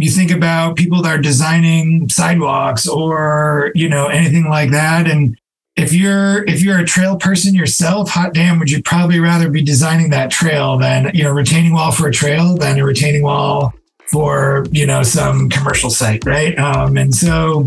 You think about people that are designing sidewalks or, you know, anything like that. And if you're a trail person yourself, hot damn, would you probably rather be designing that trail than, you know, retaining wall for a trail than a retaining wall for, you know, some commercial site, right? And so...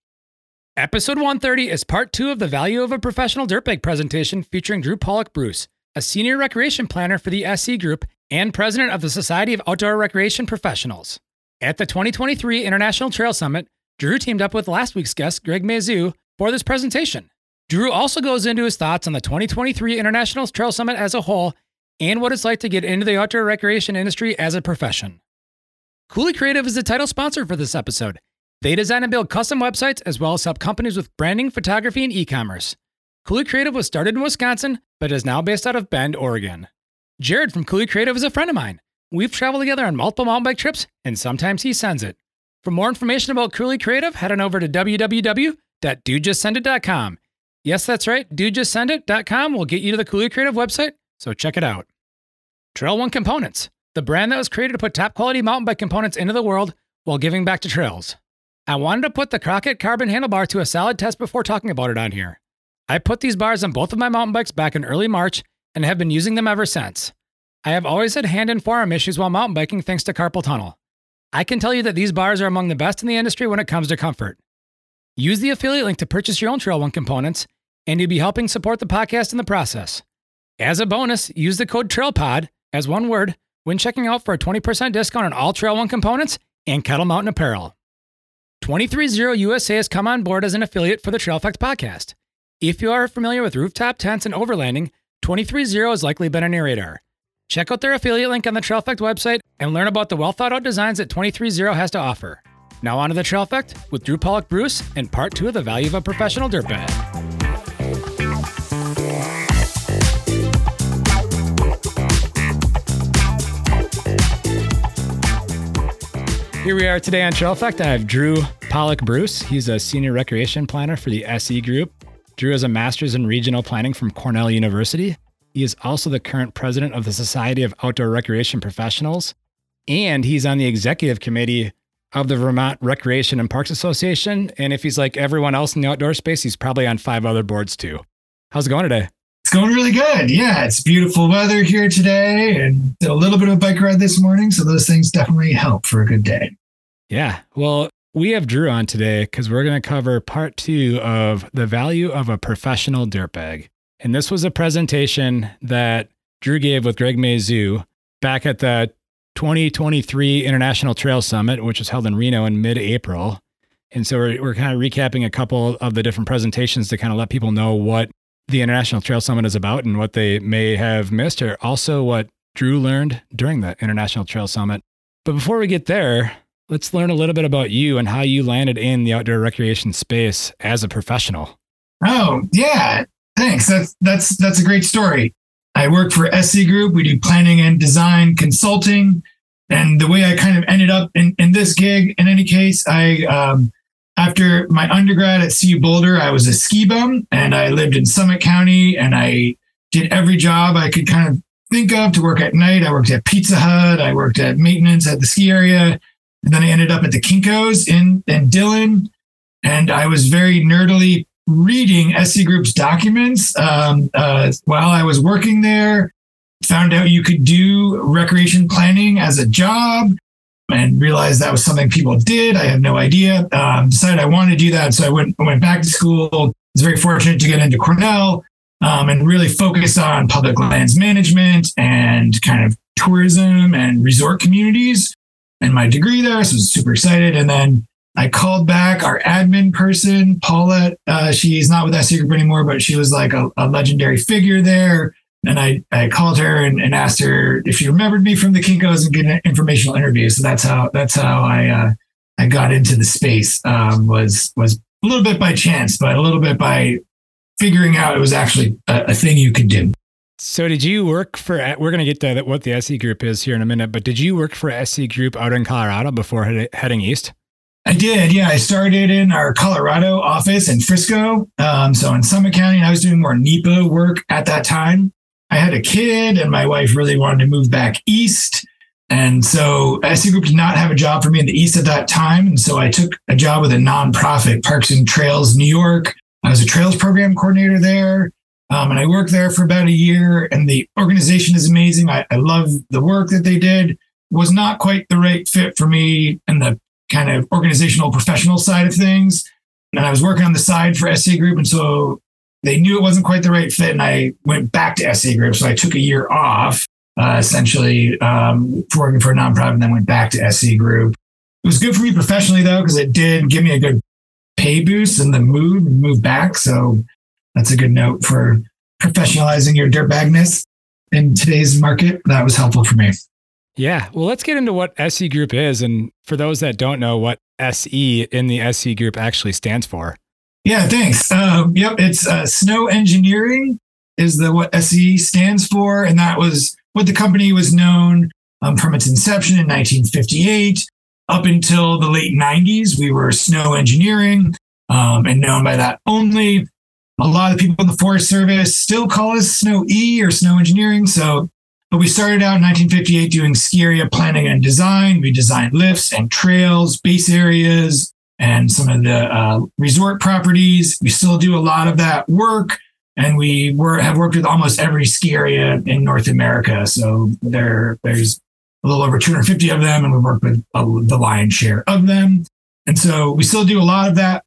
Episode 130 is part 2 of the Value of a Professional Dirt Bike presentation featuring Drew Pollak-Bruce, a senior recreation planner for the SE Group and president of the Society of Outdoor Recreation Professionals. At the 2023 International Trail Summit, Drew teamed up with last week's guest, Greg Mazur, for this presentation. Drew also goes into his thoughts on the 2023 International Trail Summit as a whole and what it's like to get into the outdoor recreation industry as a profession. Cooley Creative is the title sponsor for this episode. They design and build custom websites as well as help companies with branding, photography, and e-commerce. Cooley Creative was started in Wisconsin, but is now based out of Bend, Oregon. Jared from Cooley Creative is a friend of mine. We've traveled together on multiple mountain bike trips, and sometimes he sends it. For more information about Cooley Creative, head on over to www.dojustsendit.com. Yes, that's right, dojustsendit.com will get you to the Cooley Creative website, so check it out. Trail One Components, the brand that was created to put top-quality mountain bike components into the world while giving back to trails. I wanted to put the Crockett Carbon Handlebar to a solid test before talking about it on here. I put these bars on both of my mountain bikes back in early March and have been using them ever since. I have always had hand and forearm issues while mountain biking thanks to carpal tunnel. I can tell you that these bars are among the best in the industry when it comes to comfort. Use the affiliate link to purchase your own Trail One components, and you'll be helping support the podcast in the process. As a bonus, use the code TRAILPOD, as one word, when checking out for a 20% discount on all Trail One components and Kettle Mountain apparel. 230 USA has come on board as an affiliate for the Trail Effect podcast. If you are familiar with rooftop tents and overlanding, 230 has likely been on your radar. Check out their affiliate link on the Trail Effect website and learn about the well-thought-out designs that 230 has to offer. Now on to the Trail Effect with Drew Pollak-Bruce and part 2 of the Value of a Professional Dirt Bag. Here we are today on Trail Effect. I have Drew Pollak-Bruce. He's a senior recreation planner for the SE Group. Drew has a master's in regional planning from Cornell University. He is also the current president of the Society of Outdoor Recreation Professionals, and he's on the executive committee of the Vermont Recreation and Parks Association. And if he's like everyone else in the outdoor space, he's probably on 5 other boards too. How's it going today? It's going really good. Yeah, it's beautiful weather here today and a little bit of a bike ride this morning. So those things definitely help for a good day. Yeah. Well, we have Drew on today because we're going to cover part 2 of the Value of a Professional Dirt Bag. And this was a presentation that Drew gave with Greg Mazur back at the 2023 International Trail Summit, which was held in Reno in mid-April. And so we're kind of recapping a couple of the different presentations to kind of let people know what the International Trail Summit is about and what they may have missed, or also what Drew learned during the International Trail Summit. But before we get there, let's learn a little bit about you and how you landed in the outdoor recreation space as a professional. Oh, yeah. Thanks. That's a great story. I work for SC Group. We do planning and design consulting. And the way I kind of ended up in this gig, in any case, after my undergrad at CU Boulder, I was a ski bum and I lived in Summit County and I did every job I could kind of think of to work at night. I worked at Pizza Hut. I worked at maintenance at the ski area. And then I ended up at the Kinko's in Dillon. And I was very nerdily reading SC Group's documents while I was working there. Found out you could do recreation planning as a job, and realized that was something people did. I had no idea. Decided I wanted to do that. So I went back to school. I was very fortunate to get into Cornell and really focus on public lands management and kind of tourism and resort communities and my degree there. So I was super excited. And then I called back our admin person, Paulette. She's not with SE Group anymore, but she was like a legendary figure there. And I called her and asked her if she remembered me from the Kinko's and get an informational interview. So that's how I got into the space. Was a little bit by chance, but a little bit by figuring out it was actually a thing you could do. So did you work for, we're going to get to what the SE Group is here in a minute, but did you work for SE Group out in Colorado before heading east? I did. Yeah. I started in our Colorado office in Frisco. So in Summit County, I was doing more NEPA work at that time. I had a kid and my wife really wanted to move back east. And so SE Group did not have a job for me in the east at that time. And so I took a job with a nonprofit, Parks and Trails New York. I was a trails program coordinator there. And I worked there for about a year, and the organization is amazing. I love the work that they did. It was not quite the right fit for me and the kind of organizational professional side of things. And I was working on the side for SE Group. And so they knew it wasn't quite the right fit. And I went back to SE Group. So I took a year off, essentially, working for a nonprofit, and then went back to SE Group. It was good for me professionally, though, because it did give me a good pay boost and the move back. So that's a good note for professionalizing your dirtbagness in today's market. That was helpful for me. Yeah. Well, let's get into what SE Group is. And for those that don't know, what SE in the SE Group actually stands for. Yeah, thanks. Yep. It's Snow Engineering is what SE stands for. And that was what the company was known from its inception in 1958 up until the late 90s. We were Snow Engineering and known by that only. A lot of people in the Forest Service still call us Snow E or Snow Engineering. But we started out in 1958 doing ski area planning and design. We designed lifts and trails, base areas, and some of the resort properties. We still do a lot of that work, and we have worked with almost every ski area in North America. So there's a little over 250 of them, and we've worked with the lion's share of them. And so we still do a lot of that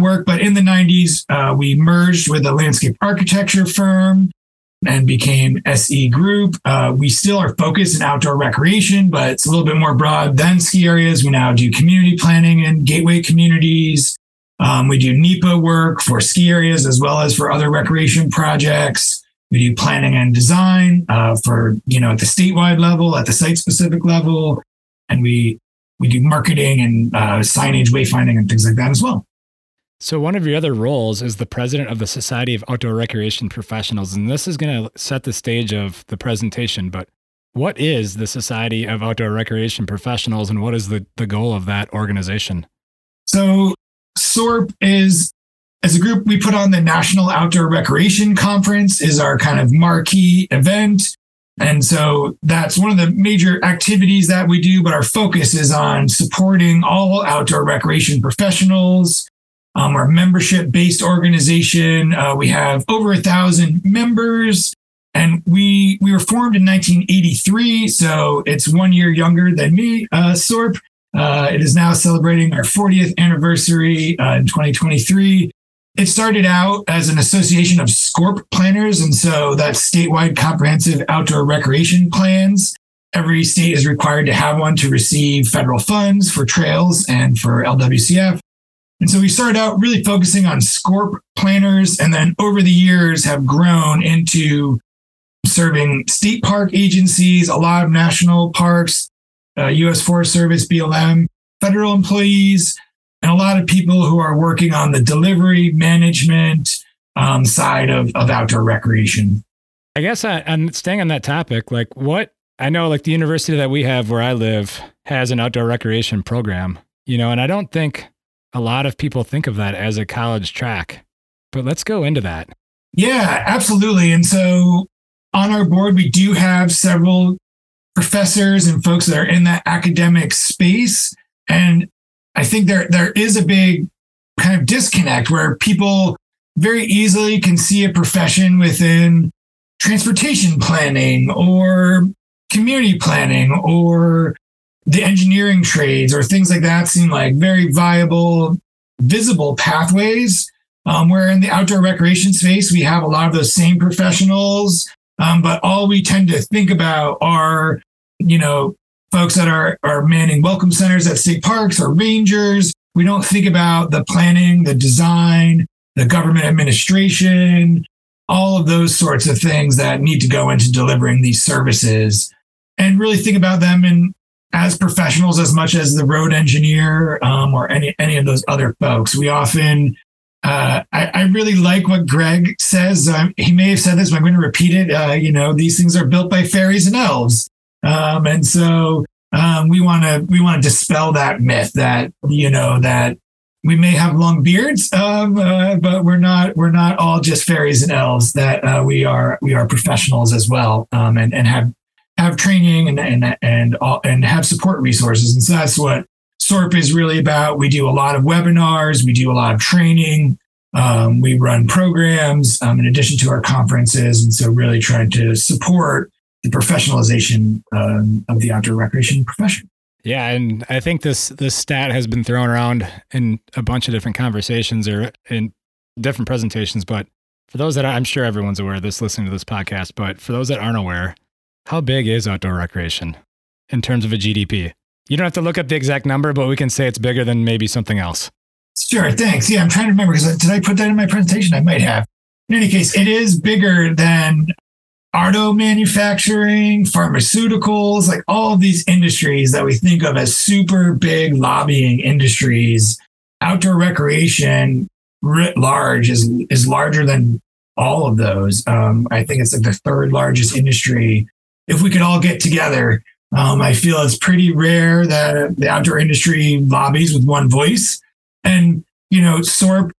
work. But in the 90s, we merged with a landscape architecture firm and became SE Group. We still are focused in outdoor recreation, but it's a little bit more broad than ski areas. We now do community planning and gateway communities. We do NEPA work for ski areas as well as for other recreation projects. We do planning and design for, at the statewide level, at the site-specific level. And we do marketing and signage, wayfinding, and things like that as well. So one of your other roles is the president of the Society of Outdoor Recreation Professionals, and this is going to set the stage of the presentation, but what is the Society of Outdoor Recreation Professionals, and what is the goal of that organization? So SORP is, as a group, we put on the National Outdoor Recreation Conference is our kind of marquee event, and so that's one of the major activities that we do, but our focus is on supporting all outdoor recreation professionals. Our membership-based organization, we have over 1,000 members, and we were formed in 1983, so it's 1 year younger than me, SORP. It is now celebrating our 40th anniversary in 2023. It started out as an association of SCORP planners, and so that's statewide comprehensive outdoor recreation plans. Every state is required to have one to receive federal funds for trails and for LWCF. And so we started out really focusing on SCORP planners, and then over the years have grown into serving state park agencies, a lot of national parks, U.S. Forest Service, BLM, federal employees, and a lot of people who are working on the delivery management side of outdoor recreation. I guess I'm staying on that topic. The university that we have where I live has an outdoor recreation program, and I don't think a lot of people think of that as a college track, but let's go into that. Yeah, absolutely. And so on our board, we do have several professors and folks that are in that academic space. And I think there is a big kind of disconnect where people very easily can see a profession within transportation planning or community planning or the engineering trades or things like that seem like very viable, visible pathways. Where in the outdoor recreation space, we have a lot of those same professionals, but all we tend to think about are, folks that are manning welcome centers at state parks or rangers We don't think about the planning, the design, the government administration, all of those sorts of things that need to go into delivering these services, and really think about them in as professionals as much as the road engineer or any of those other folks. We often, I really like what Greg says. He may have said this, but I'm going to repeat it. These things are built by fairies and elves. And so we want to dispel that myth that, that we may have long beards, but we're not all just fairies and elves, that we are professionals as well, and have training and have support resources. And so that's what SORP is really about. We do a lot of webinars. We do a lot of training. We run programs in addition to our conferences. And so really trying to support the professionalization of the outdoor recreation profession. Yeah. And I think this stat has been thrown around in a bunch of different conversations or in different presentations. But for those that I'm sure everyone's aware of this listening to this podcast, but for those that aren't aware, how big is outdoor recreation in terms of a GDP? You don't have to look up the exact number, but we can say it's bigger than maybe something else. Sure. Thanks. Yeah. I'm trying to remember, because did I put that in my presentation? I might have. In any case, it is bigger than auto manufacturing, pharmaceuticals, like all of these industries that we think of as super big lobbying industries. Outdoor recreation writ large is larger than all of those. I think it's like the third largest industry. If we could all get together, I feel it's pretty rare that the outdoor industry lobbies with one voice. And, SORP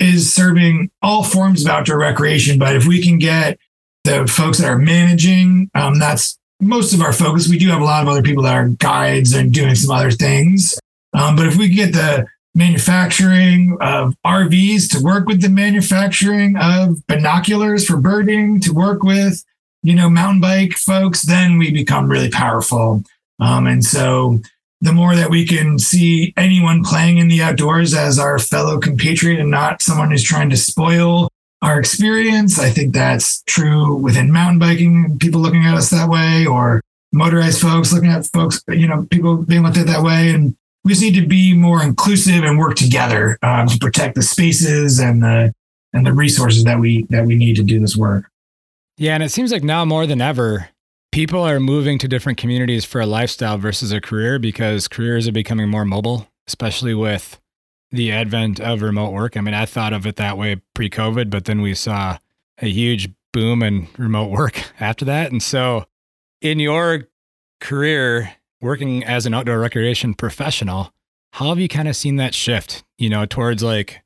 is serving all forms of outdoor recreation, but if we can get the folks that are managing, that's most of our focus. We do have a lot of other people that are guides and doing some other things. But if we get the manufacturing of RVs to work with the manufacturing of binoculars for birding, to work with, mountain bike folks, then we become really powerful. And so the more that we can see anyone playing in the outdoors as our fellow compatriot and not someone who's trying to spoil our experience. I think that's true within mountain biking, people looking at us that way, or motorized folks looking at folks, people being looked at that way. And we just need to be more inclusive and work together to protect the spaces and the resources that we need to do this work. Yeah. And it seems like now more than ever, people are moving to different communities for a lifestyle versus a career, because careers are becoming more mobile, especially with the advent of remote work. I mean, I thought of it that way pre-COVID, but then we saw a huge boom in remote work after that. And so in your career, working as an outdoor recreation professional, how have you kind of seen that shift, towards like,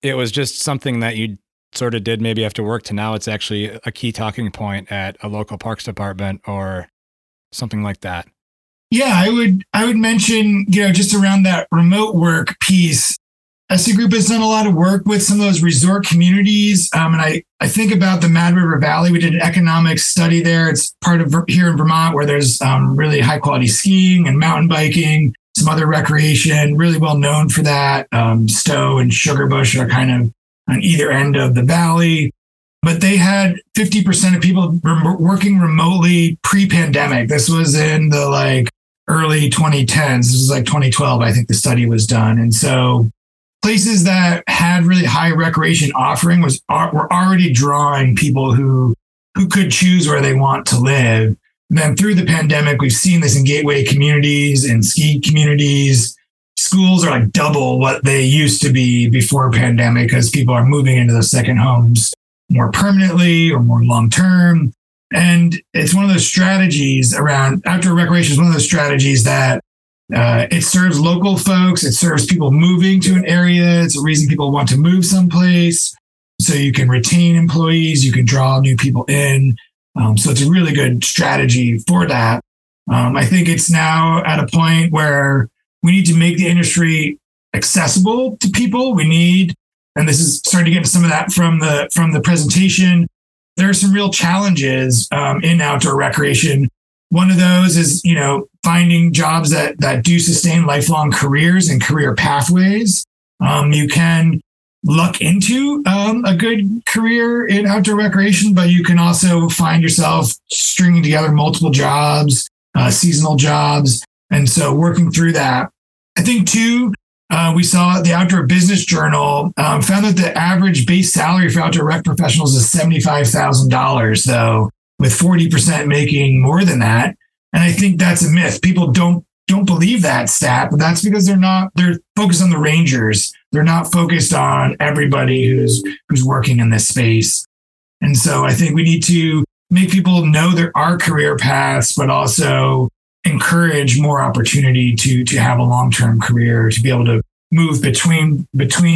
it was just something that you sort of did maybe after work, to now it's actually a key talking point at a local parks department or something like that? Yeah, I would mention, just around that remote work piece, SE Group has done a lot of work with some of those resort communities. And I think about the Mad River Valley. We did an economic study there. It's part of here in Vermont, where there's really high quality skiing and mountain biking, some other recreation, really well known for that. Stowe and Sugarbush are kind of on either end of the valley. But they had 50% of people working remotely pre-pandemic. This was in the early 2010s. This was 2012, I think the study was done. And so places that had really high recreation offering were already drawing people who could choose where they want to live. And then through the pandemic, we've seen this in gateway communities and ski communities. Schools are double what they used to be before pandemic, because people are moving into those second homes more permanently or more long-term. And it's one of those strategies around outdoor recreation is one of those strategies that it serves local folks. It serves people moving to an area. It's a reason people want to move someplace. So you can retain employees. You can draw new people in. So it's a really good strategy for that. I think it's now at a point where we need to make the industry accessible to people. We need, and this is starting to get into some of that from the presentation, there are some real challenges in outdoor recreation. One of those is, finding jobs that do sustain lifelong careers and career pathways. You can luck into a good career in outdoor recreation, but you can also find yourself stringing together multiple jobs, seasonal jobs. And so working through that. I think too, we saw the Outdoor Business Journal found that the average base salary for outdoor rec professionals is $75,000, though, with 40% making more than that. And I think that's a myth. People don't believe that stat, but that's because they're focused on the rangers. They're not focused on everybody who's working in this space. And so I think we need to make people know there are career paths, but also encourage more opportunity to have a long-term career, to be able to move between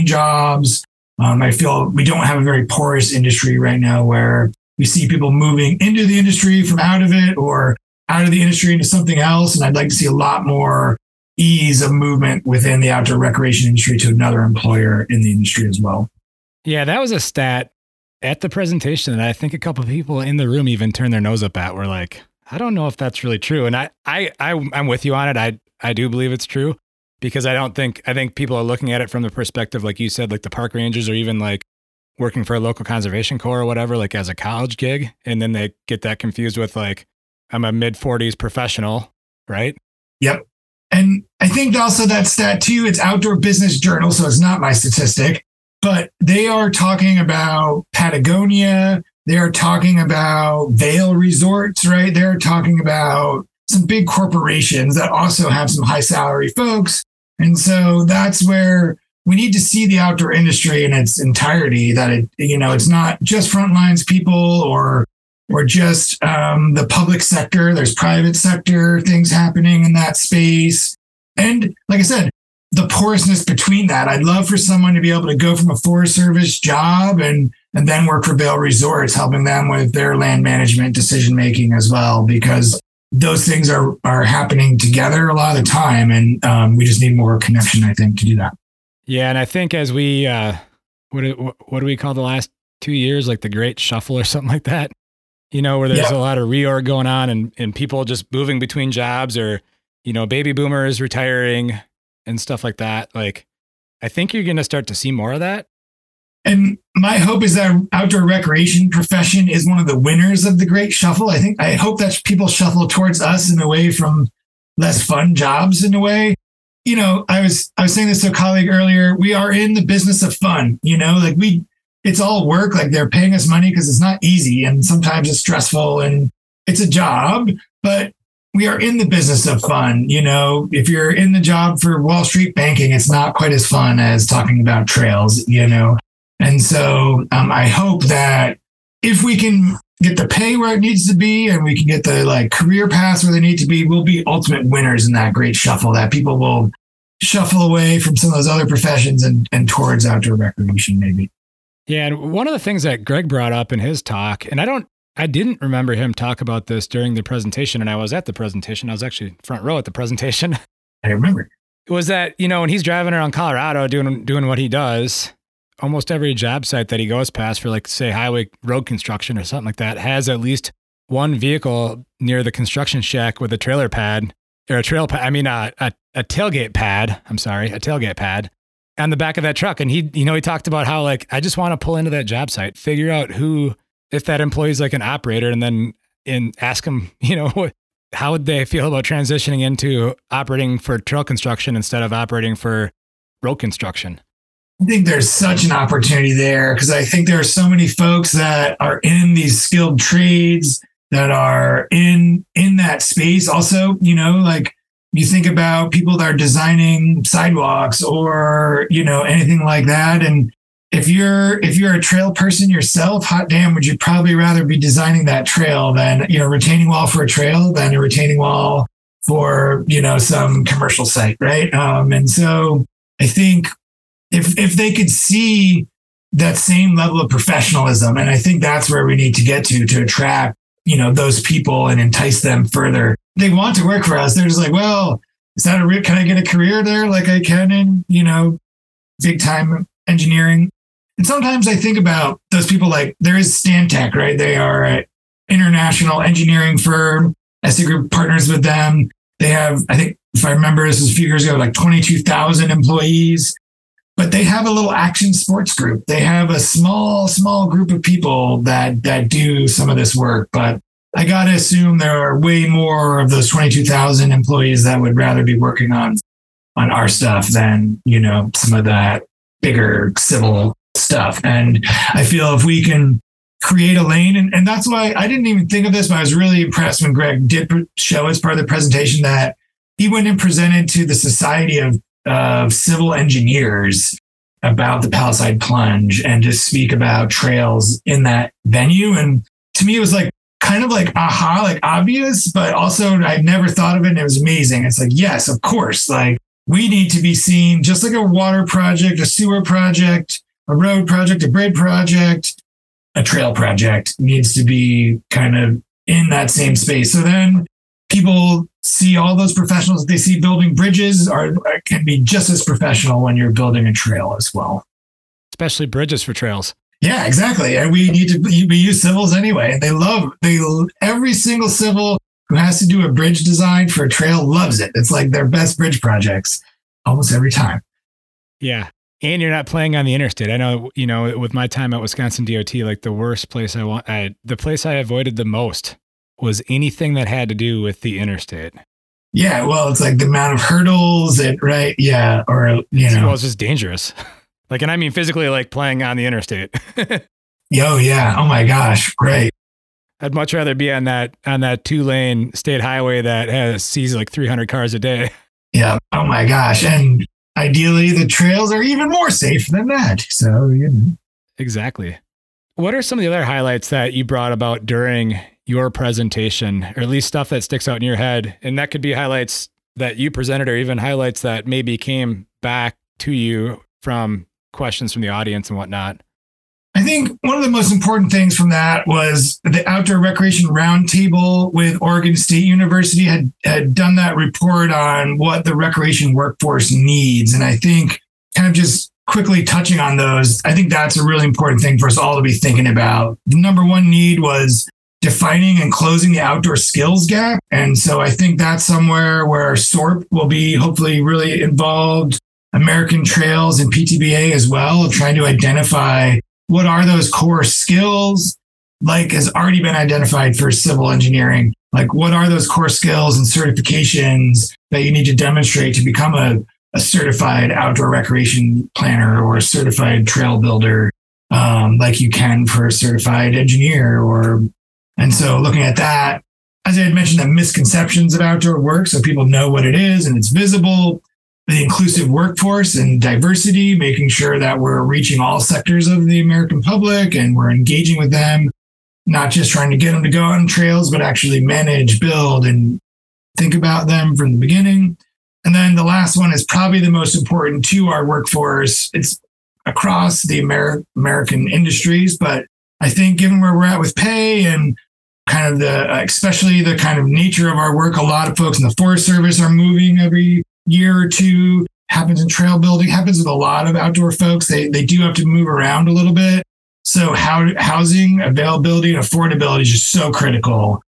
jobs. I feel we don't have a very porous industry right now where we see people moving into the industry from out of it or out of the industry into something else. And I'd like to see a lot more ease of movement within the outdoor recreation industry to another employer in the industry as well. Yeah, that was a stat at the presentation that I think a couple of people in the room even turned their nose up at. We're like, I don't know if that's really true. And I'm with you on it. I do believe it's true because I think people are looking at it from the perspective, like you said, like the park rangers or even like working for a local conservation corps or whatever, like as a college gig. And then they get that confused with like, I'm a mid-40s professional, right? Yep. And I think also that stat too, it's Outdoor Business Journal, so it's not my statistic, but they are talking about Patagonia. They are talking about Vail Resorts, right? They're talking about some big corporations that also have some high salary folks. And so that's where we need to see the outdoor industry in its entirety, that it, you know, it's not just frontlines people or just the public sector. There's private sector things happening in that space. And like I said, the porousness between that. I'd love for someone to be able to go from a Forest Service job and then work for Vail Resorts, helping them with their land management decision-making as well, because those things are happening together a lot of the time. And we just need more connection, I think, to do that. Yeah. And I think as we, what do we call the last 2 years, like the Great Shuffle or something like that? You know, where there's a lot of reorg going on and people just moving between jobs or, you know, baby boomers retiring and stuff like that. Like, I think you're going to start to see more of that. And my hope is that outdoor recreation profession is one of the winners of the Great Shuffle. I hope that people shuffle towards us and away from less fun jobs in a way. You know, I was saying this to a colleague earlier, we are in the business of fun, you know, like it's all work. Like they're paying us money because it's not easy. And sometimes it's stressful and it's a job, but we are in the business of fun. You know, if you're in the job for Wall Street banking, it's not quite as fun as talking about trails, you know? And so I hope that if we can get the pay where it needs to be and we can get the like career paths where they need to be, we'll be ultimate winners in that Great Shuffle, that people will shuffle away from some of those other professions and towards outdoor recreation maybe. Yeah. And one of the things that Greg brought up in his talk, and I didn't remember him talk about this during the presentation. And I was at the presentation. I was actually front row at the presentation. I remember. It was that, you know, when he's driving around Colorado doing what he does, almost every job site that he goes past for like, say, highway road construction or something like that has at least one vehicle near the construction shack with a trailer pad or a trail pad. I mean, a tailgate pad. I'm sorry, a tailgate pad on the back of that truck. And he, you know, he talked about how like, I just want to pull into that job site, figure out who, if that employee's like an operator and then ask them, you know, how would they feel about transitioning into operating for trail construction instead of operating for road construction? I think there's such an opportunity there because I think there are so many folks that are in these skilled trades that are in that space. Also, you know, like you think about people that are designing sidewalks or, you know, anything like that. And if you're a trail person yourself, hot damn, would you probably rather be designing that trail than, you know, retaining wall for a trail than a retaining wall for, you know, some commercial site, right? And so I think if they could see that same level of professionalism, and I think that's where we need to get to attract, you know, those people and entice them further. They want to work for us. They're just like, well, is that can I get a career there? Like I can in, you know, big time engineering. And sometimes I think about those people like there is Stantec, right? They are an international engineering firm. SE Group partners with them. They have, I think, if I remember, this was a few years ago, like 22,000 employees. But they have a little action sports group. They have a small group of people that do some of this work. But I got to assume there are way more of those 22,000 employees that would rather be working on on our stuff than, you know, some of that bigger civil stuff. And I feel if we can create a lane, and that's why I didn't even think of this, but I was really impressed when Greg did show as part of the presentation that he went and presented to the Society of Civil Engineers about the Palisade Plunge and just speak about trails in that venue. And to me, it was like, kind of like, aha, like obvious, but also I'd never thought of it. And it was amazing. It's like, yes, of course. Like we need to be seen just like a water project, a sewer project, a road project, a bridge project, a trail project needs to be kind of in that same space. So then people see all those professionals they see building bridges are can be just as professional when you're building a trail as well. Especially bridges for trails. Yeah, exactly. And we need to we use civils anyway. And they every single civil who has to do a bridge design for a trail loves it. It's like their best bridge projects almost every time. Yeah. And you're not playing on the interstate. I know, you know, with my time at Wisconsin DOT, like the worst place the place I avoided the most was anything that had to do with the interstate. Yeah. Well, it's like the amount of hurdles and right. Yeah. Or, you know, well, it's just dangerous. Like, and I mean physically, like playing on the interstate. Yo, yeah. Oh my gosh. Great. I'd much rather be on that 2-lane state highway that sees like 300 cars a day. Yeah. Oh my gosh. And ideally the trails are even more safe than that. So, you know. Exactly. What are some of the other highlights that you brought about during your presentation, or at least stuff that sticks out in your head? And that could be highlights that you presented, or even highlights that maybe came back to you from questions from the audience and whatnot. I think one of the most important things from that was the Outdoor Recreation Roundtable with Oregon State University had done that report on what the recreation workforce needs. And I think kind of just quickly touching on those, I think that's a really important thing for us all to be thinking about. The number one need was defining and closing the outdoor skills gap. And so I think that's somewhere where SORP will be hopefully really involved. American Trails and PTBA as well, of trying to identify what are those core skills, like has already been identified for civil engineering. Like what are those core skills and certifications that you need to demonstrate to become a certified outdoor recreation planner or a certified trail builder, like you can for a certified engineer. And so looking at that, as I had mentioned, the misconceptions of outdoor work, so people know what it is and it's visible. The inclusive workforce and diversity, making sure that we're reaching all sectors of the American public and we're engaging with them, not just trying to get them to go on trails, but actually manage, build, and think about them from the beginning. And then the last one is probably the most important to our workforce. It's across the American industries, but I think given where we're at with pay and kind of especially the kind of nature of our work, a lot of folks in the Forest Service are moving every year or two. Happens in trail building, happens with a lot of outdoor folks. They do have to move around a little bit. So housing availability and affordability is just so critical,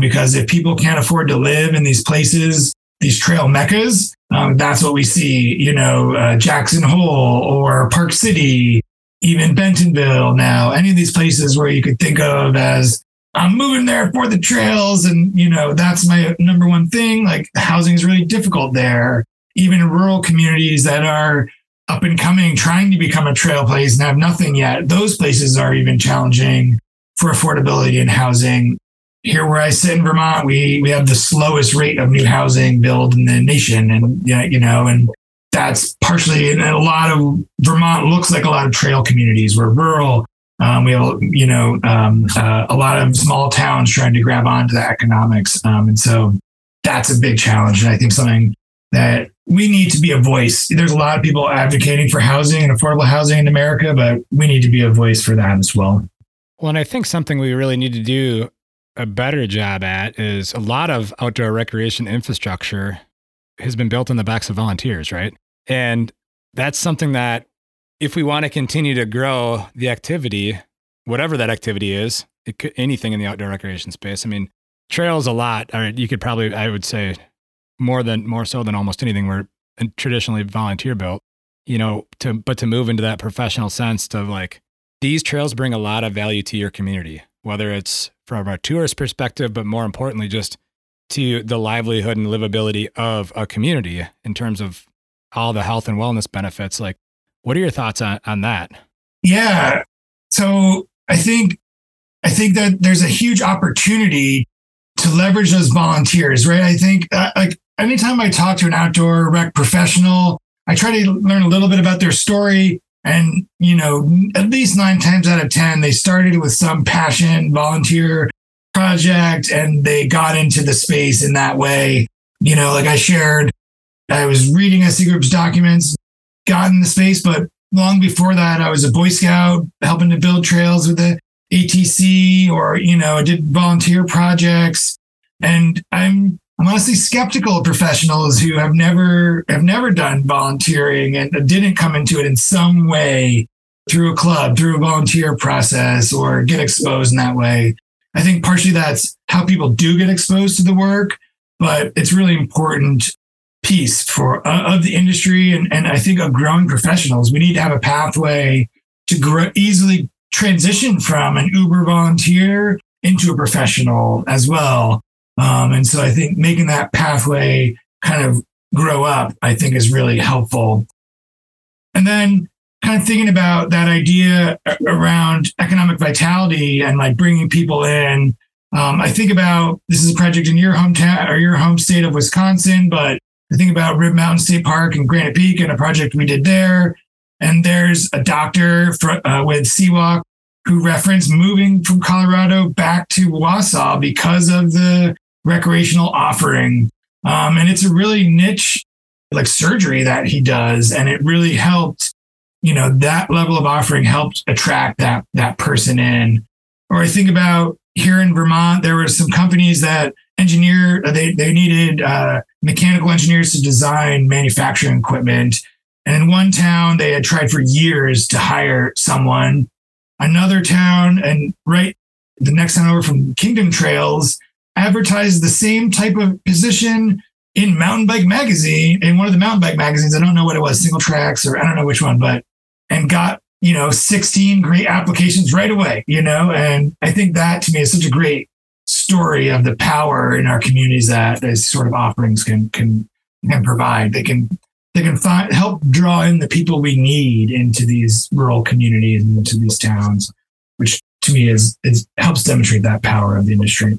because if people can't afford to live in these places, these trail meccas, that's what we see, you know, Jackson Hole or Park City, even Bentonville now, any of these places where you could think of as I'm moving there for the trails. And, you know, that's my number one thing. Like housing is really difficult there. Even in rural communities that are up and coming, trying to become a trail place and have nothing yet, those places are even challenging for affordability and housing. Here where I sit in Vermont, we have the slowest rate of new housing build in the nation. And, you know, and that's partially, and a lot of Vermont looks like a lot of trail communities. We're rural. We have, you know, a lot of small towns trying to grab onto the economics. And so that's a big challenge. And I think something that we need to be a voice. There's a lot of people advocating for housing and affordable housing in America, but we need to be a voice for that as well. Well, and I think something we really need to do a better job at is a lot of outdoor recreation infrastructure has been built on the backs of volunteers, right? And that's something that if we want to continue to grow the activity, whatever that activity is, it could anything in the outdoor recreation space. I mean, trails a lot, or you could probably, I would say more so than almost anything we're traditionally volunteer built, you know, but to move into that professional sense to like, these trails bring a lot of value to your community, whether it's from a tourist perspective, but more importantly, just to the livelihood and livability of a community in terms of all the health and wellness benefits. Like, what are your thoughts on that? Yeah. So I think that there's a huge opportunity to leverage those volunteers, right? I think like anytime I talk to an outdoor rec professional, I try to learn a little bit about their story. And, you know, at least 9 times out of 10, they started with some passion, volunteer project, and they got into the space in that way. You know, like I shared, I was reading SE Group's documents, got in the space, but long before that, I was a Boy Scout helping to build trails with the ATC, or, you know, I did volunteer projects. And I'm honestly skeptical of professionals who have never done volunteering and didn't come into it in some way through a club, through a volunteer process, or get exposed in that way. I think partially that's how people do get exposed to the work, but it's really important piece for of the industry and I think of growing professionals. We need to have a pathway to grow, easily transition from an Uber volunteer into a professional as well. And so I think making that pathway kind of grow up, I think, is really helpful. And then kind of thinking about that idea around economic vitality and like bringing people in. I think about, this is a project in your hometown or your home state of Wisconsin, but I think about Rib Mountain State Park and Granite Peak and a project we did there. And there's a doctor with SeaWalk who referenced moving from Colorado back to Wausau because of the recreational offering. And it's a really niche like surgery that he does. And it really helped, you know, that level of offering helped attract that person in. Or I think about here in Vermont, there were some companies that they needed mechanical engineers to design manufacturing equipment. And in one town, they had tried for years to hire someone. Another town, and right the next town over from Kingdom Trails, advertised the same type of position in Mountain Bike Magazine, in one of the Mountain Bike magazines. I don't know what it was, Single Tracks, or I don't know which one, but, and got, you know, 16 great applications right away, you know? And I think that to me is such a great story of the power in our communities that these sort of offerings can provide. They can help draw in the people we need into these rural communities and into these towns, which to me is helps demonstrate that power of the industry.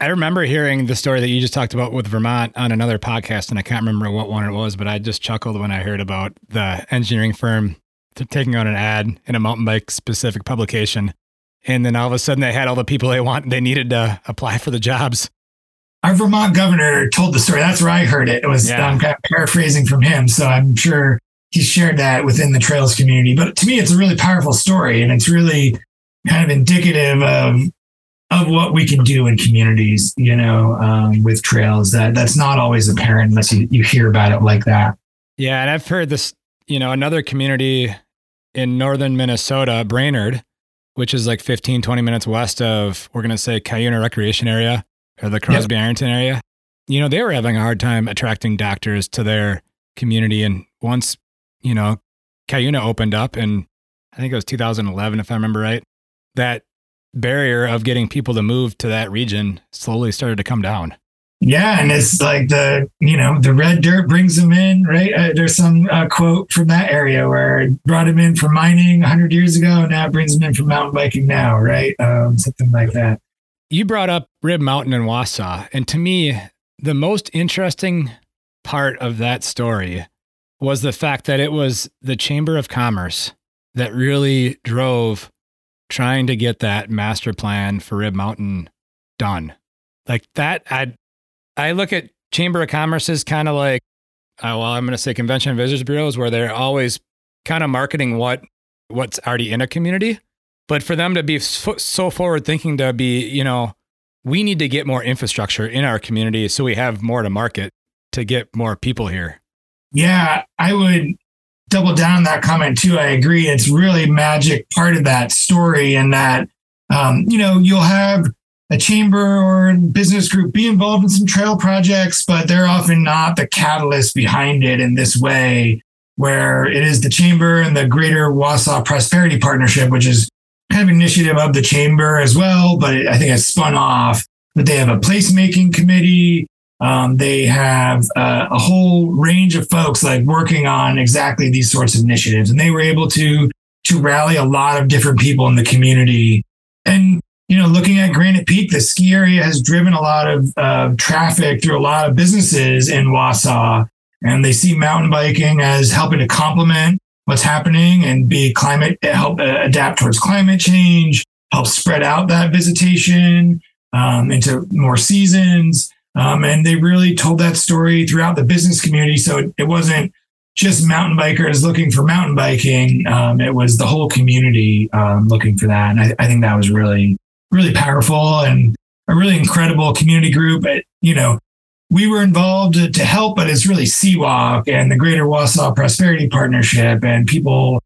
I remember hearing the story that you just talked about with Vermont on another podcast, and I can't remember what one it was, but I just chuckled when I heard about the engineering firm taking out an ad in a mountain bike specific publication. And then all of a sudden they had all the people they needed to apply for the jobs. Our Vermont governor told the story. That's where I heard it. It was, I'm kind of paraphrasing from him. So I'm sure he shared that within the trails community, but to me, it's a really powerful story, and it's really kind of indicative of what we can do in communities, you know, with trails that's not always apparent unless you hear about it like that. Yeah. And I've heard this, you know, another community in northern Minnesota, Brainerd, which is like 15, 20 minutes west of, we're going to say, Cuyuna Recreation Area or the Crosby Ironton area. You know, they were having a hard time attracting doctors to their community. And once, you know, Cuyuna opened up, and I think it was 2011, if I remember right, that barrier of getting people to move to that region slowly started to come down. Yeah. And it's like the red dirt brings them in, right? There's some quote from that area where it brought them in for mining 100 years ago, and now it brings them in for mountain biking now, right? Something like that. You brought up Rib Mountain and Wausau. And to me, the most interesting part of that story was the fact that it was the Chamber of Commerce that really drove trying to get that master plan for Rib Mountain done. Like that, I look at Chamber of Commerce as kind of like, I'm going to say Convention and Visitors Bureaus, where they're always kind of marketing what's already in a community. But for them to be so forward thinking to be, you know, we need to get more infrastructure in our community so we have more to market to get more people here. Yeah, I would double down on that comment too. I agree. It's really magic part of that story, and that, you know, you'll have a chamber or a business group be involved in some trail projects, but they're often not the catalyst behind it in this way, where it is the chamber and the Greater Wausau Prosperity Partnership, which is kind of an initiative of the chamber as well, but I think it's spun off. But they have a placemaking committee. They have a whole range of folks like working on exactly these sorts of initiatives. And they were able to rally a lot of different people in the community. And, you know, looking at Granite Peak, the ski area has driven a lot of traffic through a lot of businesses in Wausau. And they see mountain biking as helping to complement what's happening and be climate, help adapt towards climate change, help spread out that visitation into more seasons. And they really told that story throughout the business community. So it wasn't just mountain bikers looking for mountain biking. It was the whole community looking for that. And I think that was really, really powerful and a really incredible community group. We were involved to help, but it's really SeaWalk and the Greater Wausau Prosperity Partnership and people,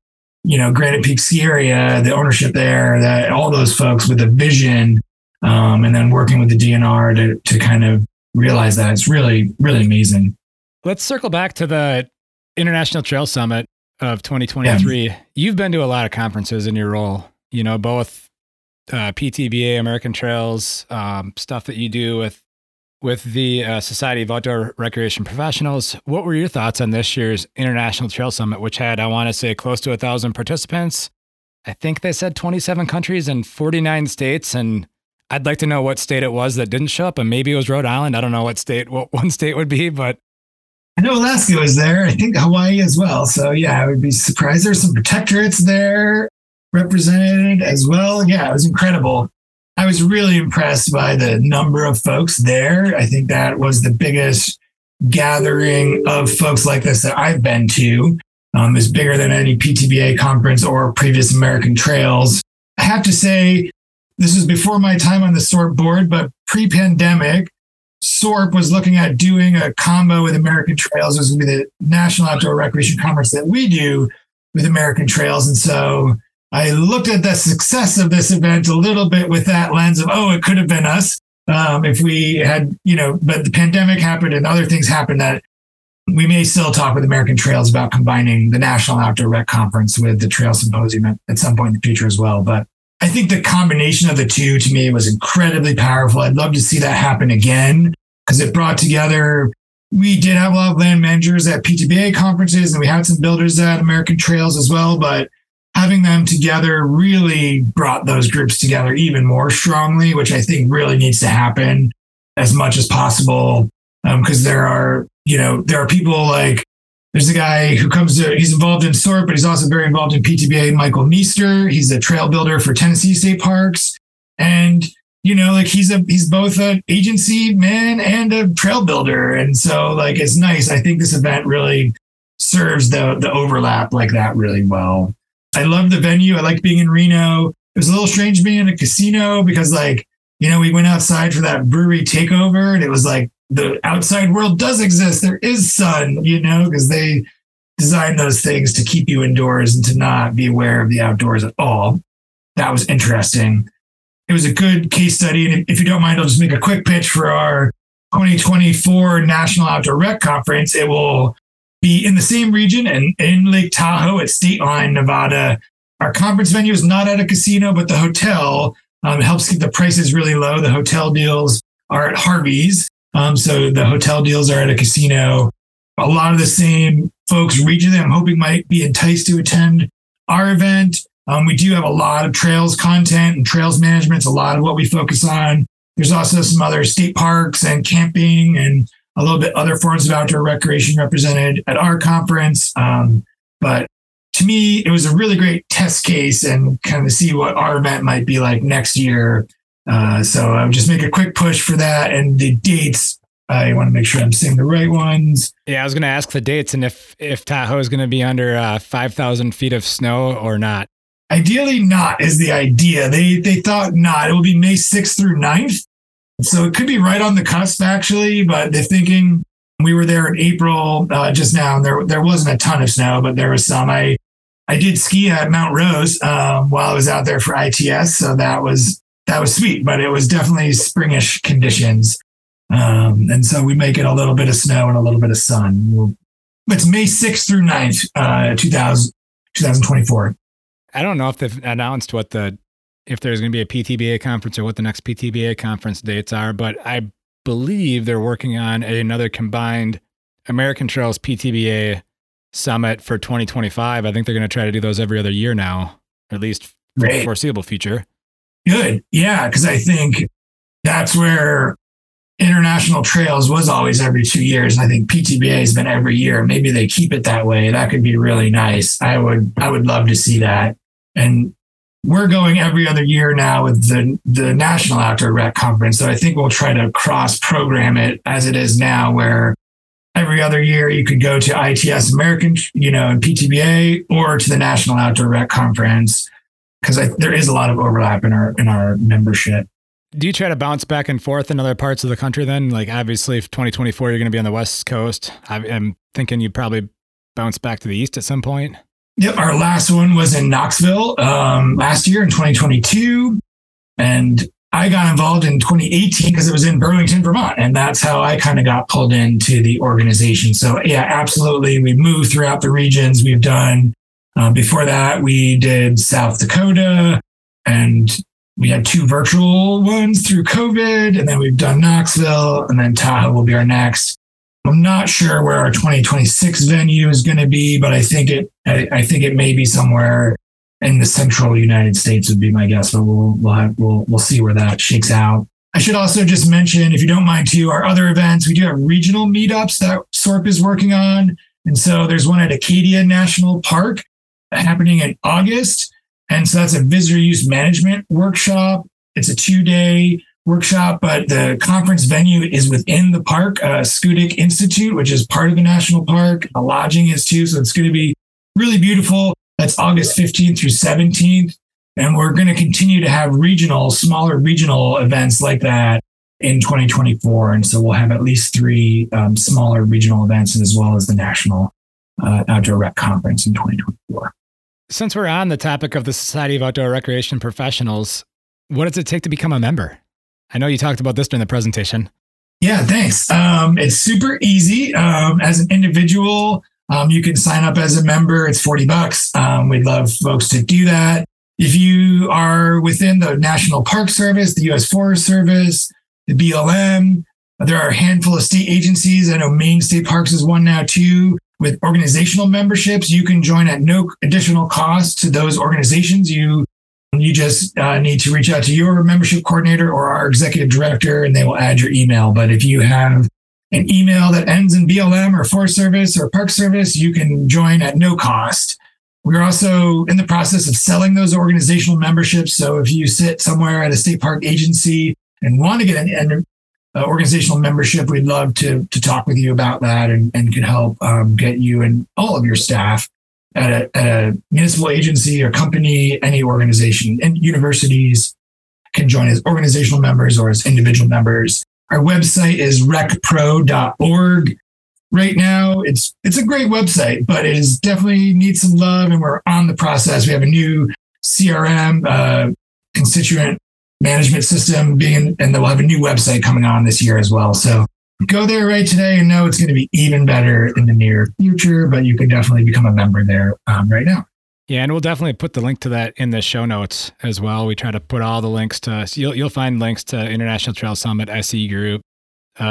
Granite Peak Ski Area, the ownership there, that all those folks with a vision, and then working with the DNR to kind of realize that. It's really, really amazing. Let's circle back to the International Trail Summit of 2023. Yeah. You've been to a lot of conferences in your role, both PTBA, American Trails, stuff that you do with the Society of Outdoor Recreation Professionals. What were your thoughts on this year's International Trail Summit, which had, I want to say, close to 1,000 participants? I think they said 27 countries and 49 states. And I'd like to know what state it was that didn't show up. And maybe it was Rhode Island. I don't know what one state would be, but I know Alaska was there. I think Hawaii as well. So yeah, I would be surprised. There's some protectorates there represented as well. Yeah, it was incredible. I was really impressed by the number of folks there. I think that was the biggest gathering of folks like this that I've been to. It's bigger than any PTBA conference or previous American Trails. I have to say, this was before my time on the SORP board, but pre-pandemic, SORP was looking at doing a combo with American Trails. It was going to be the National Outdoor Recreation Conference that we do with American Trails. And so I looked at the success of this event a little bit with that lens of, it could have been us if we had, but the pandemic happened and other things happened that we may still talk with American Trails about combining the National Outdoor Rec Conference with the Trail Symposium at some point in the future as well. But I think the combination of the two to me was incredibly powerful. I'd love to see that happen again because it brought together. We did have a lot of land managers at PTBA conferences and we had some builders at American Trails as well, but having them together really brought those groups together even more strongly, which I think really needs to happen as much as possible. Because there are people like, there's a guy who he's involved in SORP, but he's also very involved in PTBA, Michael Meester. He's a trail builder for Tennessee State Parks. And, he's both an agency man and a trail builder. And so it's nice. I think this event really serves the overlap like that really well. I love the venue. I like being in Reno. It was a little strange being in a casino because we went outside for that brewery takeover and it was the outside world does exist. There is sun, because they designed those things to keep you indoors and to not be aware of the outdoors at all. That was interesting. It was a good case study. And if you don't mind, I'll just make a quick pitch for our 2024 National Outdoor Rec Conference. It will be in the same region and in Lake Tahoe at State Line, Nevada. Our conference venue is not at a casino, but the hotel helps keep the prices really low. The hotel deals are at Harvey's. So the hotel deals are at a casino. A lot of the same folks regionally, I'm hoping might be enticed to attend our event. We do have a lot of trails content and trails management. It's a lot of what we focus on. There's also some other state parks and camping and a little bit other forms of outdoor recreation represented at our conference. But to me, it was a really great test case and kind of see what our event might be like next year. So I'll just make a quick push for that. And the dates, I want to make sure I'm saying the right ones. Yeah, I was going to ask the dates and if Tahoe is going to be under 5,000 feet of snow or not. Ideally not is the idea. They thought not. It will be May 6th through 9th. So it could be right on the cusp, actually, but they're thinking we were there in April just now, and there wasn't a ton of snow, but there was some. I did ski at Mount Rose while I was out there for ITS, so that was sweet, but it was definitely springish conditions. And so we may get a little bit of snow and a little bit of sun. It's May 6th through 9th, 2024. I don't know if they've announced if there's going to be a PTBA conference or what the next PTBA conference dates are, but I believe they're working on another combined American Trails PTBA Summit for 2025. I think they're going to try to do those every other year now, or at least for the foreseeable future. Good. Yeah, because I think that's where International Trails was always every 2 years. And I think PTBA has been every year. Maybe they keep it that way. That could be really nice. I would love to see that. And we're going every other year now with the National Outdoor Rec Conference. So I think we'll try to cross-program it as it is now, where every other year you could go to ITS American, and PTBA, or to the National Outdoor Rec Conference, because there is a lot of overlap in our membership. Do you try to bounce back and forth in other parts of the country then? Like, obviously, if 2024, you're going to be on the West Coast. I'm thinking you'd probably bounce back to the East at some point. Yep. Our last one was in Knoxville last year in 2022. And I got involved in 2018 because it was in Burlington, Vermont. And that's how I kind of got pulled into the organization. So yeah, absolutely. We moved throughout the regions. We've done, before that, we did South Dakota, and we had 2 virtual ones through COVID. And then we've done Knoxville, and then Tahoe will be our next. I'm not sure where our 2026 venue is going to be, but I think it may be somewhere in the central United States would be my guess. But we'll see where that shakes out. I should also just mention, if you don't mind too, our other events. We do have regional meetups that SORP is working on. And so there's one at Acadia National Park happening in August. And so that's a visitor use management workshop. It's a 2-day workshop, but the conference venue is within the park, Scudic Institute, which is part of the national park. The lodging is too, so it's going to be really beautiful. That's August 15th through 17th. And we're going to continue to have smaller regional events like that in 2024. And so we'll have at least 3 smaller regional events, as well as the National Outdoor Rec Conference in 2024. Since we're on the topic of the Society of Outdoor Recreation Professionals, what does it take to become a member? I know you talked about this during the presentation. Yeah, thanks. It's super easy. As an individual, you can sign up as a member. It's $40. We'd love folks to do that. If you are within the National Park Service, the U.S. Forest Service, the BLM, there are a handful of state agencies. I know Maine State Parks is one now too. With organizational memberships, you can join at no additional cost to those organizations. You just need to reach out to your membership coordinator or our executive director, and they will add your email. But if you have an email that ends in BLM or Forest Service or Park Service, you can join at no cost. We're also in the process of selling those organizational memberships. So if you sit somewhere at a state park agency and want to get an organizational membership, we'd love to talk with you about that and could help get you and all of your staff at a municipal agency or company, any organization, and universities can join as organizational members or as individual members. Our website is recpro.org. Right now, it's a great website, but it is definitely needs some love, and we're on the process. We have a new CRM, constituent management system and we'll have a new website coming on this year as well. So go there right today and know it's going to be even better in the near future, but you can definitely become a member there right now. Yeah. And we'll definitely put the link to that in the show notes as well. We try to put all the links so you'll find links to International Trail Summit, SE Group,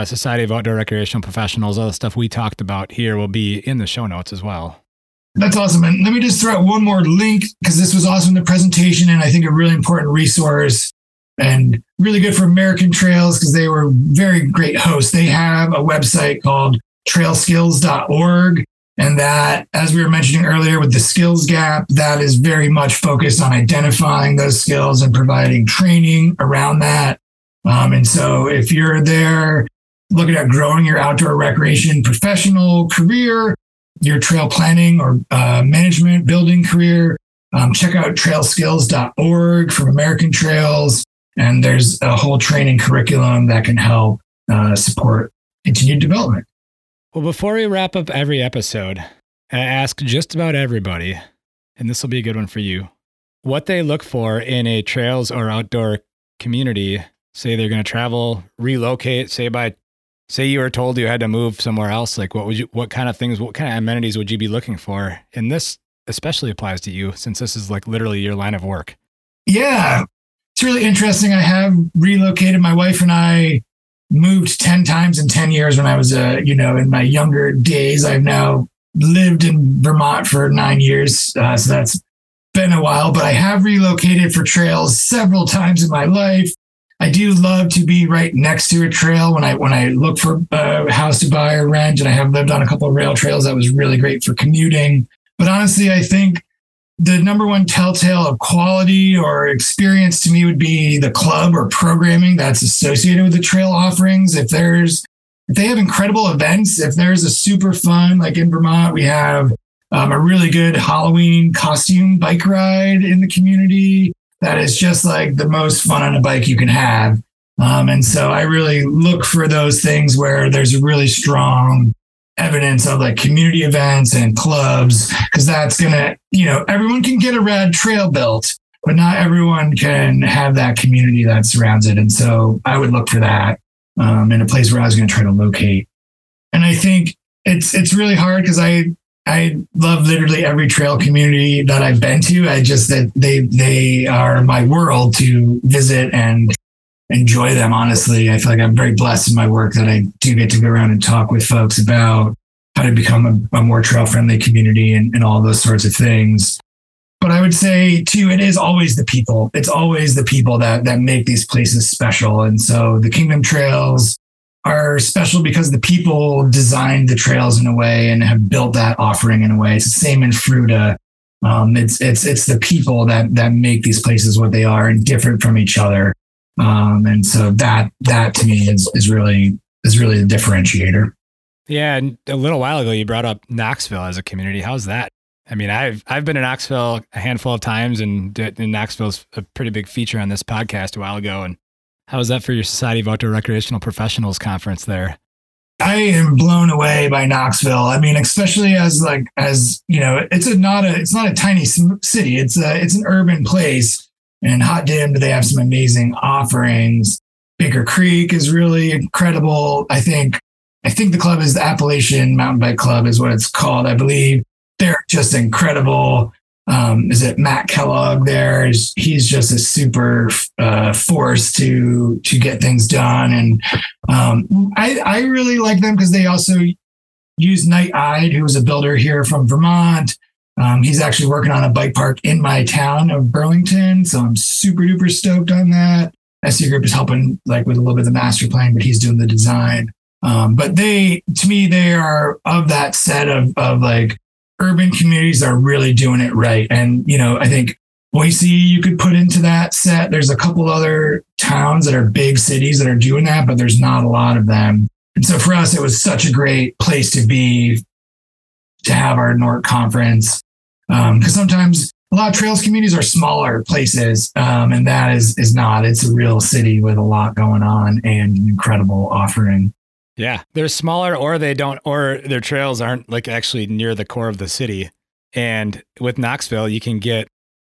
Society of Outdoor Recreational Professionals, all the stuff we talked about here will be in the show notes as well. That's awesome. And let me just throw out one more link, because this was awesome, the presentation, and I think a really important resource. And really good for American Trails, because they were very great hosts. They have a website called trailskills.org. And that, as we were mentioning earlier with the skills gap, that is very much focused on identifying those skills and providing training around that. And so if you're there looking at growing your outdoor recreation professional career, your trail planning or management building career, check out trailskills.org from American Trails. And there's a whole training curriculum that can help support continued development. Well, before we wrap up every episode, I ask just about everybody, and this will be a good one for you, what they look for in a trails or outdoor community. Say they're going to travel, relocate, say you were told you had to move somewhere else. Like what kind of amenities would you be looking for? And this especially applies to you, since this is like literally your line of work. Yeah. It's really interesting. I have relocated. My wife and I moved 10 times in 10 years when I was, in my younger days. I've now lived in Vermont for 9 years. So that's been a while, but I have relocated for trails several times in my life. I do love to be right next to a trail when I look for a house to buy or rent, and I have lived on a couple of rail trails. That was really great for commuting. But honestly, I think the number one telltale of quality or experience to me would be the club or programming that's associated with the trail offerings. If they have incredible events, if there's a super fun, like in Vermont, we have a really good Halloween costume bike ride in the community. That is just like the most fun on a bike you can have. And so I really look for those things where there's really strong evidence of like community events and clubs, because that's going to, everyone can get a rad trail built, but not everyone can have that community that surrounds it. And so I would look for that in a place where I was going to try to locate. And I think it's really hard because I love literally every trail community that I've been to. They are my world to visit and enjoy them. Honestly, I feel like I'm very blessed in my work that I do get to go around and talk with folks about how to become a more trail friendly community and all those sorts of things. But I would say too, it is always the people. It's always the people that make these places special. And so the Kingdom Trails are special because the people designed the trails in a way and have built that offering in a way. It's the same in Fruta. It's the people that make these places what they are and different from each other. And so that to me is really the differentiator. Yeah. And a little while ago, you brought up Knoxville as a community. How's that? I mean, I've been in Knoxville a handful of times, and Knoxville's a pretty big feature on this podcast a while ago. And how was that for your Society of Outdoor Recreational Professionals conference there? I am blown away by Knoxville. I mean, especially it's not a tiny city. It's an urban place, and hot damn, do they have some amazing offerings. Baker Creek is really incredible. I think the club is the Appalachian Mountain Bike Club is what it's called, I believe. They're just incredible. Is it Matt Kellogg there? He's just a super force to get things done. And I really like them because they also use Night Eyed, who was a builder here from Vermont. He's actually working on a bike park in my town of Burlington. So I'm super duper stoked on that. SE Group is helping like with a little bit of the master plan, but he's doing the design. But to me, they are of that set of like, urban communities are really doing it right. And, I think Boise, you could put into that set. There's a couple other towns that are big cities that are doing that, but there's not a lot of them. And so for us, it was such a great place to be, to have our NORC conference. Because sometimes a lot of trails communities are smaller places. And that is not, it's a real city with a lot going on and an incredible offering. Yeah, they're smaller or their trails aren't like actually near the core of the city. And with Knoxville, you can get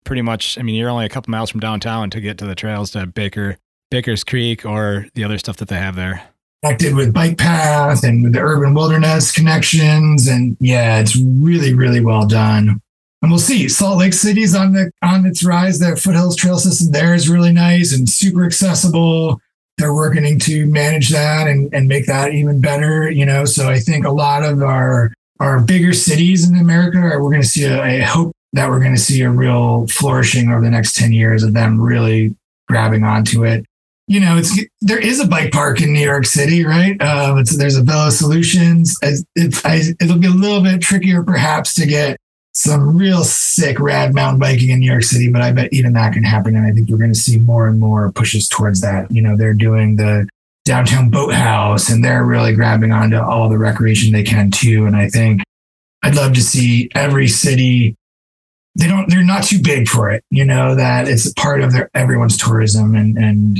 pretty much, you're only a couple miles from downtown to get to the trails to Baker's Creek or the other stuff that they have there. Connected with Bike Path and with the urban wilderness connections. And yeah, it's really, really well done. And we'll see. Salt Lake City's on its rise. Their Foothills Trail System there is really nice and super accessible. They're working to manage that and make that even better, So I think a lot of our bigger cities in America I hope that we're going to see a real flourishing over the next 10 years of them really grabbing onto it. There is a bike park in New York City, right? There's a Velo Solutions. It'll be a little bit trickier perhaps to get some real sick rad mountain biking in New York City, but I bet even that can happen. And I think we're going to see more and more pushes towards that. They're doing the downtown boathouse and they're really grabbing onto all the recreation they can too. And I think I'd love to see every city. They're not too big for it. That it's a part of everyone's tourism and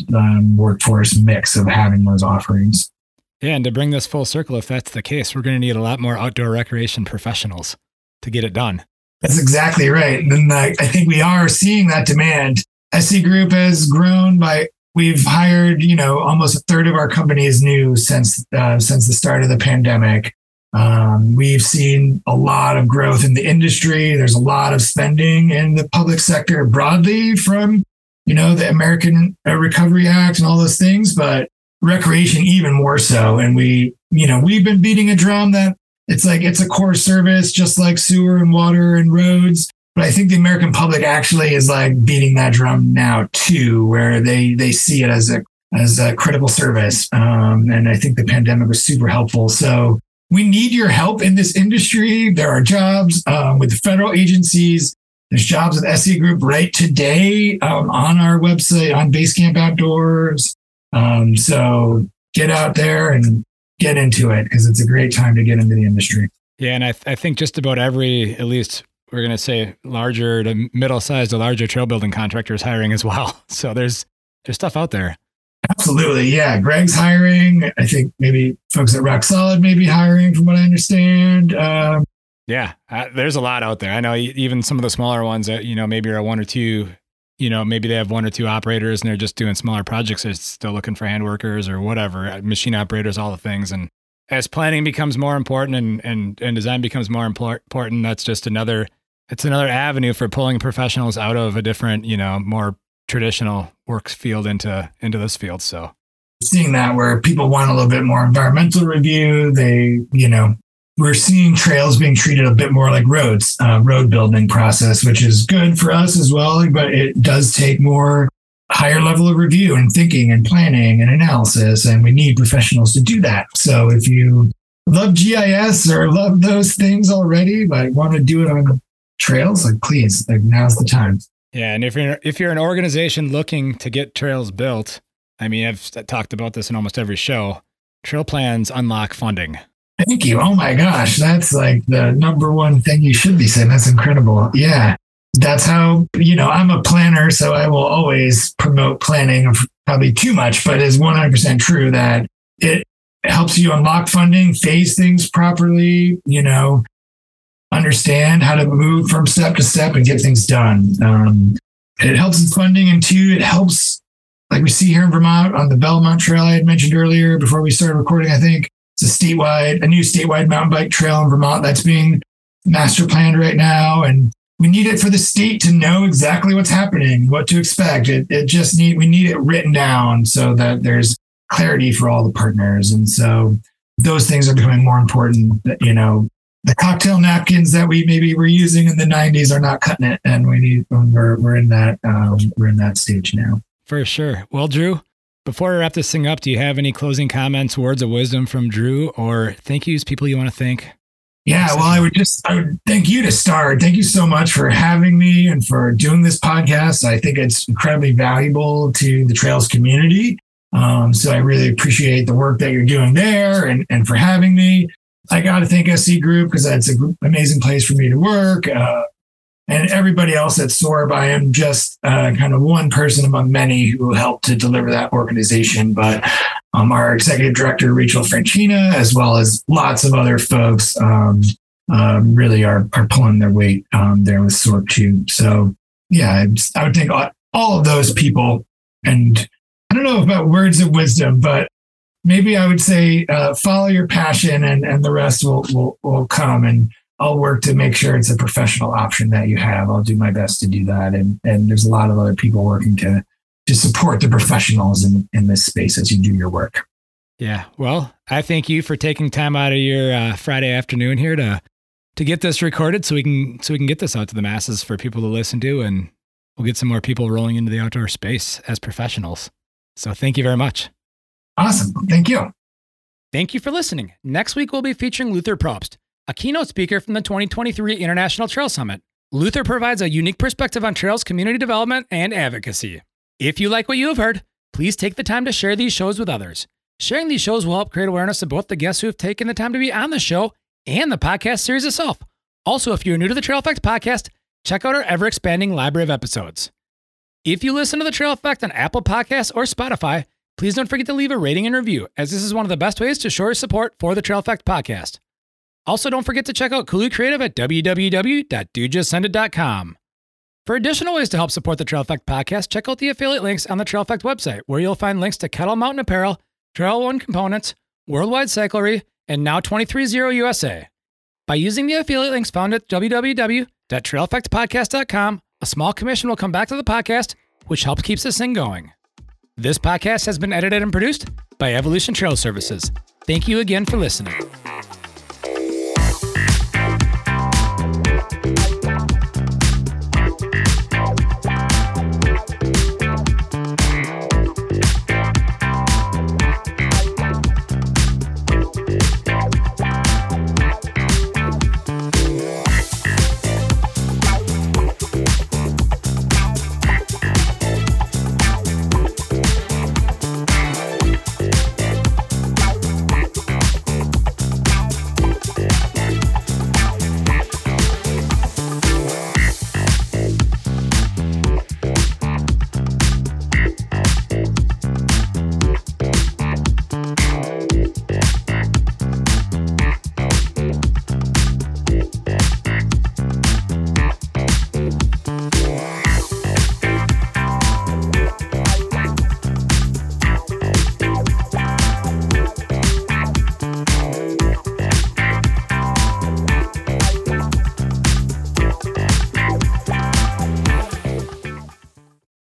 workforce mix of having those offerings. Yeah. And to bring this full circle, if that's the case, we're going to need a lot more outdoor recreation professionals to get it done. That's exactly right. And I think we are seeing that demand. SE Group has grown we've hired, almost a third of our company is new since the start of the pandemic. We've seen a lot of growth in the industry. There's a lot of spending in the public sector broadly from, the American Recovery Act and all those things. But recreation even more so. And we, you know, we've been beating a drum that it's like, it's a core service, just like sewer and water and roads. But I think the American public actually is like beating that drum now too, where they see it as a critical service. And I think the pandemic was super helpful. So we need your help in this industry. There are jobs with the federal agencies. There's jobs with SE Group right today on our website, on Basecamp Outdoors. So get out there and get into it because it's a great time to get into the industry. Yeah. And I think just about every, at least we're going to say larger to middle-sized to larger trail building contractors hiring as well. So there's stuff out there. Absolutely. Yeah. Greg's hiring. I think maybe folks at Rock Solid may be hiring from what I understand. There's a lot out there. I know even some of the smaller ones that, you know, maybe are one or two, you know, maybe they have one or two operators and they're just doing smaller projects. They're still looking for hand workers or whatever, machine operators, all the things. And as planning becomes more important and design becomes more important, that's just another avenue for pulling professionals out of a different, you know, more traditional works field into this field. So seeing that where people want a little bit more environmental review, we're seeing trails being treated a bit more like roads, road building process, which is good for us as well, but it does take more higher level of review and thinking and planning and analysis. And we need professionals to do that. So if you love GIS or love those things already, but want to do it on trails, please, now's the time. Yeah. And if you're an organization looking to get trails built, I mean, I've talked about this in almost every show, trail plans unlock funding. Thank you. Oh my gosh. That's like the number one thing you should be saying. That's incredible. Yeah. That's how, you know, I'm a planner, so I will always promote planning, probably too much, but it's 100% true that it helps you unlock funding, phase things properly, you know, understand how to move from step to step and get things done. It helps with funding. And two, it helps, like we see here in Vermont on the Belmont Trail I had mentioned earlier before we started recording, I think. It's a new statewide mountain bike trail in Vermont that's being master planned right now. And we need it for the state to know exactly what's happening, what to expect. We need it written down so that there's clarity for all the partners. And so those things are becoming more important. You know, the cocktail napkins that we maybe were using in the 90s are not cutting it. And we're in that stage now. For sure. Well, Drew, before we wrap this thing up, do you have any closing comments, words of wisdom from Drew, or thank yous, people you want to thank? Yeah, well, I would thank you to start. Thank you so much for having me and for doing this podcast. I think it's incredibly valuable to the trails community. So I really appreciate the work that you're doing there and for having me. I got to thank SE Group because that's an amazing place for me to work. And everybody else at SORB, I am just kind of one person among many who helped to deliver that organization. But our executive director, Rachel Franchina, as well as lots of other folks really are pulling their weight there with SORB too. So, yeah, I would thank all of those people. And I don't know about words of wisdom, but maybe I would say follow your passion and the rest will come. And I'll work to make sure it's a professional option that you have. I'll do my best to do that. And there's a lot of other people working to support the professionals in this space as you do your work. Yeah. Well, I thank you for taking time out of your Friday afternoon here to get this recorded so we can get this out to the masses for people to listen to, and we'll get some more people rolling into the outdoor space as professionals. So thank you very much. Awesome. Thank you. Thank you for listening. Next week, we'll be featuring Luther Probst, a keynote speaker from the 2023 International Trail Summit. Luther provides a unique perspective on trails, community development, and advocacy. If you like what you have heard, please take the time to share these shows with others. Sharing these shows will help create awareness of both the guests who have taken the time to be on the show and the podcast series itself. Also, if you're new to the Trail Effect podcast, check out our ever-expanding library of episodes. If you listen to the Trail Effect on Apple Podcasts or Spotify, please don't forget to leave a rating and review, as this is one of the best ways to show your support for the Trail Effect podcast. Also, don't forget to check out Cooley Creative at www.dojustsendit.com. For additional ways to help support the Trail Effect podcast, check out the affiliate links on the Trail Effect website, where you'll find links to Kettle Mountain Apparel, Trail One Components, Worldwide Cyclery, and Now 230 USA. By using the affiliate links found at www.traileffectpodcast.com, a small commission will come back to the podcast, which helps keep this thing going. This podcast has been edited and produced by Evolution Trail Services. Thank you again for listening.